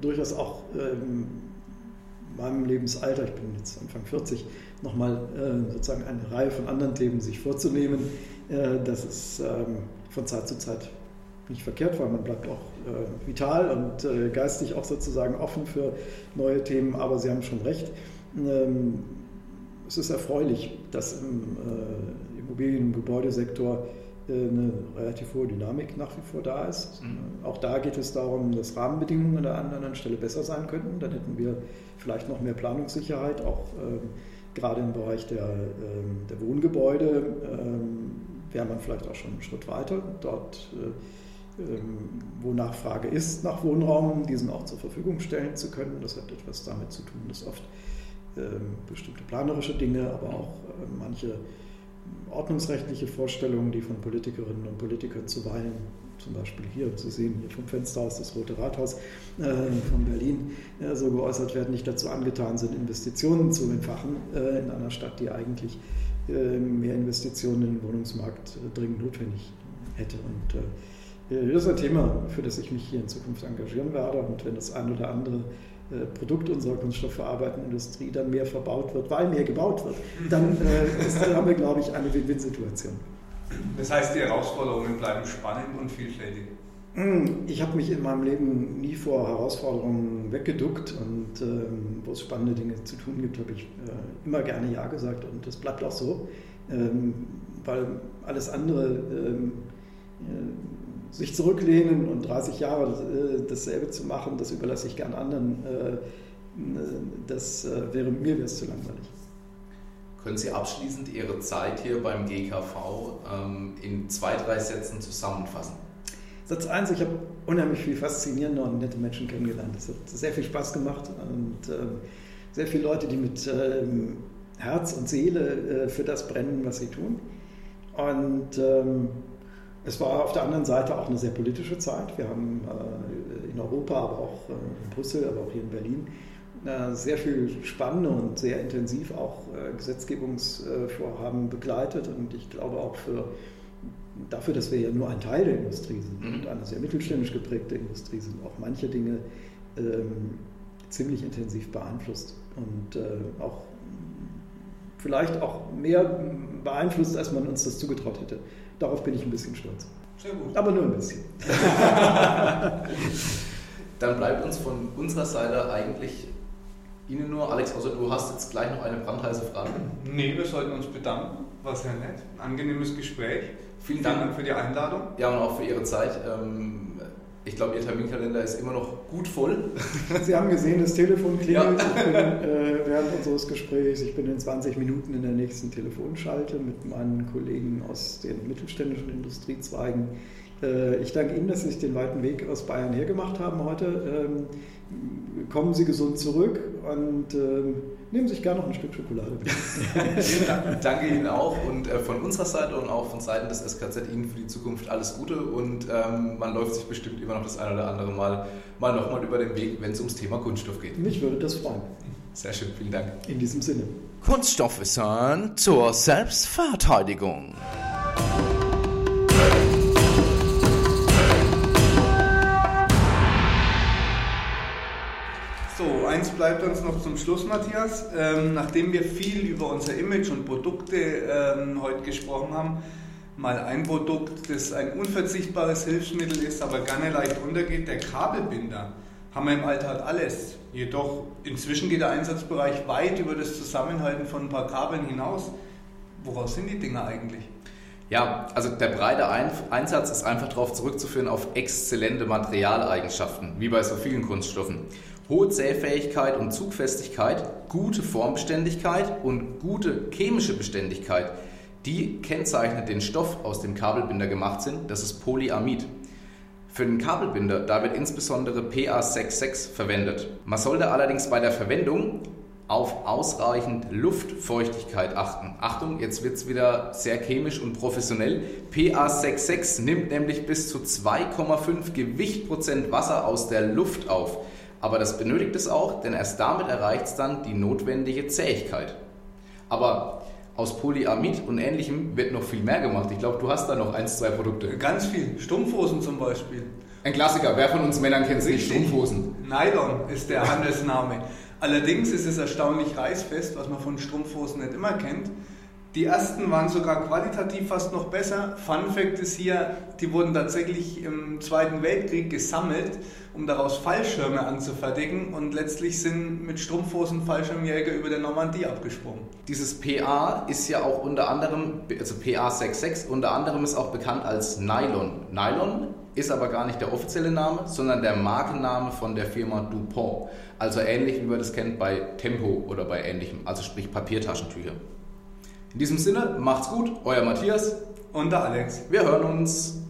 durchaus auch ähm, meinem Lebensalter, ich bin jetzt Anfang vierzig, nochmal äh, sozusagen eine Reihe von anderen Themen sich vorzunehmen. Äh, das ist ähm, von Zeit zu Zeit nicht verkehrt, weil man bleibt auch äh, vital und äh, geistig auch sozusagen offen für neue Themen, aber Sie haben schon recht. Ähm, es ist erfreulich, dass im äh, Immobilien- und Gebäudesektor eine relativ hohe Dynamik nach wie vor da ist. Mhm. Auch da geht es darum, dass Rahmenbedingungen an der anderen Stelle besser sein könnten. Dann hätten wir vielleicht noch mehr Planungssicherheit, auch ähm, gerade im Bereich der, ähm, der Wohngebäude ähm, wäre man vielleicht auch schon einen Schritt weiter. Dort, äh, ähm, wo Nachfrage ist nach Wohnraum, diesen auch zur Verfügung stellen zu können. Das hat etwas damit zu tun, dass oft ähm, bestimmte planerische Dinge, aber auch äh, manche ordnungsrechtliche Vorstellungen, die von Politikerinnen und Politikern zuweilen, zum Beispiel hier zu sehen, hier vom Fenster aus das Rote Rathaus äh, von Berlin, äh, so geäußert werden, nicht dazu angetan sind, Investitionen zu entfachen äh, in einer Stadt, die eigentlich äh, mehr Investitionen in den Wohnungsmarkt äh, dringend notwendig hätte. Und äh, das ist ein Thema, für das ich mich hier in Zukunft engagieren werde. Und wenn das ein oder andere Produkt unserer kunststoffverarbeitenden Industrie dann mehr verbaut wird, weil mehr gebaut wird, dann, äh, ist, dann haben wir, glaube ich, eine Win-Win-Situation. Das heißt, die Herausforderungen bleiben spannend und vielfältig. Ich habe mich in meinem Leben nie vor Herausforderungen weggeduckt und ähm, wo es spannende Dinge zu tun gibt, habe ich äh, immer gerne Ja gesagt und das bleibt auch so, ähm, weil alles andere ähm, äh, sich zurücklehnen und dreißig Jahre äh, dasselbe zu machen, das überlasse ich gern anderen, äh, das äh, wäre mir wäre es zu langweilig. Können Sie abschließend Ihre Zeit hier beim G K V ähm, in zwei, drei Sätzen zusammenfassen? Satz eins, ich habe unheimlich viel faszinierende und nette Menschen kennengelernt. Es hat sehr viel Spaß gemacht und äh, sehr viele Leute, die mit äh, Herz und Seele äh, für das brennen, was sie tun. Und äh, Es war auf der anderen Seite auch eine sehr politische Zeit. Wir haben äh, in Europa, aber auch äh, in Brüssel, aber auch hier in Berlin äh, sehr viel spannende und sehr intensiv auch äh, Gesetzgebungsvorhaben begleitet. Und ich glaube auch für, dafür, dass wir ja nur ein Teil der Industrie sind und eine sehr mittelständisch geprägte Industrie sind, auch manche Dinge ähm, ziemlich intensiv beeinflusst und äh, auch vielleicht auch mehr beeinflusst, als man uns das zugetraut hätte. Darauf bin ich ein bisschen stolz. Sehr gut. Aber nur ein bisschen. Dann bleibt uns von unserer Seite eigentlich Ihnen nur, Alex, außer du hast jetzt gleich noch eine brandheiße Frage. Nee, wir sollten uns bedanken. War sehr nett. Ein angenehmes Gespräch. Vielen, Vielen Dank. Dank für die Einladung. Ja, und auch für Ihre Zeit. Ich glaube, Ihr Terminkalender ist immer noch gut voll. Sie haben gesehen, das Telefon klingelt. Ja. Ich bin äh, während unseres Gesprächs, ich bin in zwanzig Minuten in der nächsten Telefonschalte mit meinen Kollegen aus den mittelständischen Industriezweigen. Äh, ich danke Ihnen, dass Sie sich den weiten Weg aus Bayern hergemacht haben heute. Ähm, kommen Sie gesund zurück und äh, nehmen Sie sich gerne noch ein Stück Schokolade mit. Vielen Dank. Danke Ihnen auch und äh, von unserer Seite und auch von Seiten des S K Z Ihnen für die Zukunft alles Gute und ähm, man läuft sich bestimmt immer noch das ein oder andere Mal, mal nochmal über den Weg, wenn es ums Thema Kunststoff geht. Mich würde das freuen. Sehr schön, vielen Dank. In diesem Sinne. Kunststoffwissen zur Selbstverteidigung. So, eins bleibt uns noch zum Schluss, Matthias. Ähm, nachdem wir viel über unser Image und Produkte ähm, heute gesprochen haben, mal ein Produkt, das ein unverzichtbares Hilfsmittel ist, aber gerne leicht untergeht, der Kabelbinder. Haben wir im Alltag alles. Jedoch inzwischen geht der Einsatzbereich weit über das Zusammenhalten von ein paar Kabeln hinaus. Woraus sind die Dinger eigentlich? Ja, also der breite Einsatz ist einfach darauf zurückzuführen auf exzellente Materialeigenschaften, wie bei so vielen Kunststoffen. Hohe Zähfähigkeit und Zugfestigkeit, gute Formbeständigkeit und gute chemische Beständigkeit, die kennzeichnet den Stoff, aus dem Kabelbinder gemacht sind, das ist Polyamid. Für den Kabelbinder, da wird insbesondere P A sechsundsechzig verwendet. Man sollte allerdings bei der Verwendung auf ausreichend Luftfeuchtigkeit achten. Achtung, jetzt wird es wieder sehr chemisch und professionell. P A sechsundsechzig nimmt nämlich bis zu zwei Komma fünf Gewichtprozent Wasser aus der Luft auf. Aber das benötigt es auch, denn erst damit erreicht es dann die notwendige Zähigkeit. Aber aus Polyamid und Ähnlichem wird noch viel mehr gemacht. Ich glaube, du hast da noch eins, zwei Produkte. Ganz viel. Strumpfhosen zum Beispiel. Ein Klassiker. Wer von uns Männern kennt sich Strumpfhosen? Nylon ist der Handelsname. Allerdings ist es erstaunlich reißfest, was man von Strumpfhosen nicht immer kennt. Die ersten waren sogar qualitativ fast noch besser. Fun Fact ist hier, die wurden tatsächlich im Zweiten Weltkrieg gesammelt, um daraus Fallschirme anzufertigen, und letztlich sind mit Strumpfhosen Fallschirmjäger über der Normandie abgesprungen. Dieses P A ist ja auch unter anderem, also P A sechsundsechzig, unter anderem ist auch bekannt als Nylon. Nylon ist aber gar nicht der offizielle Name, sondern der Markenname von der Firma DuPont. Also ähnlich, wie man das kennt bei Tempo oder bei ähnlichem, also sprich Papiertaschentücher. In diesem Sinne, macht's gut, euer Matthias und der Alex. Wir hören uns.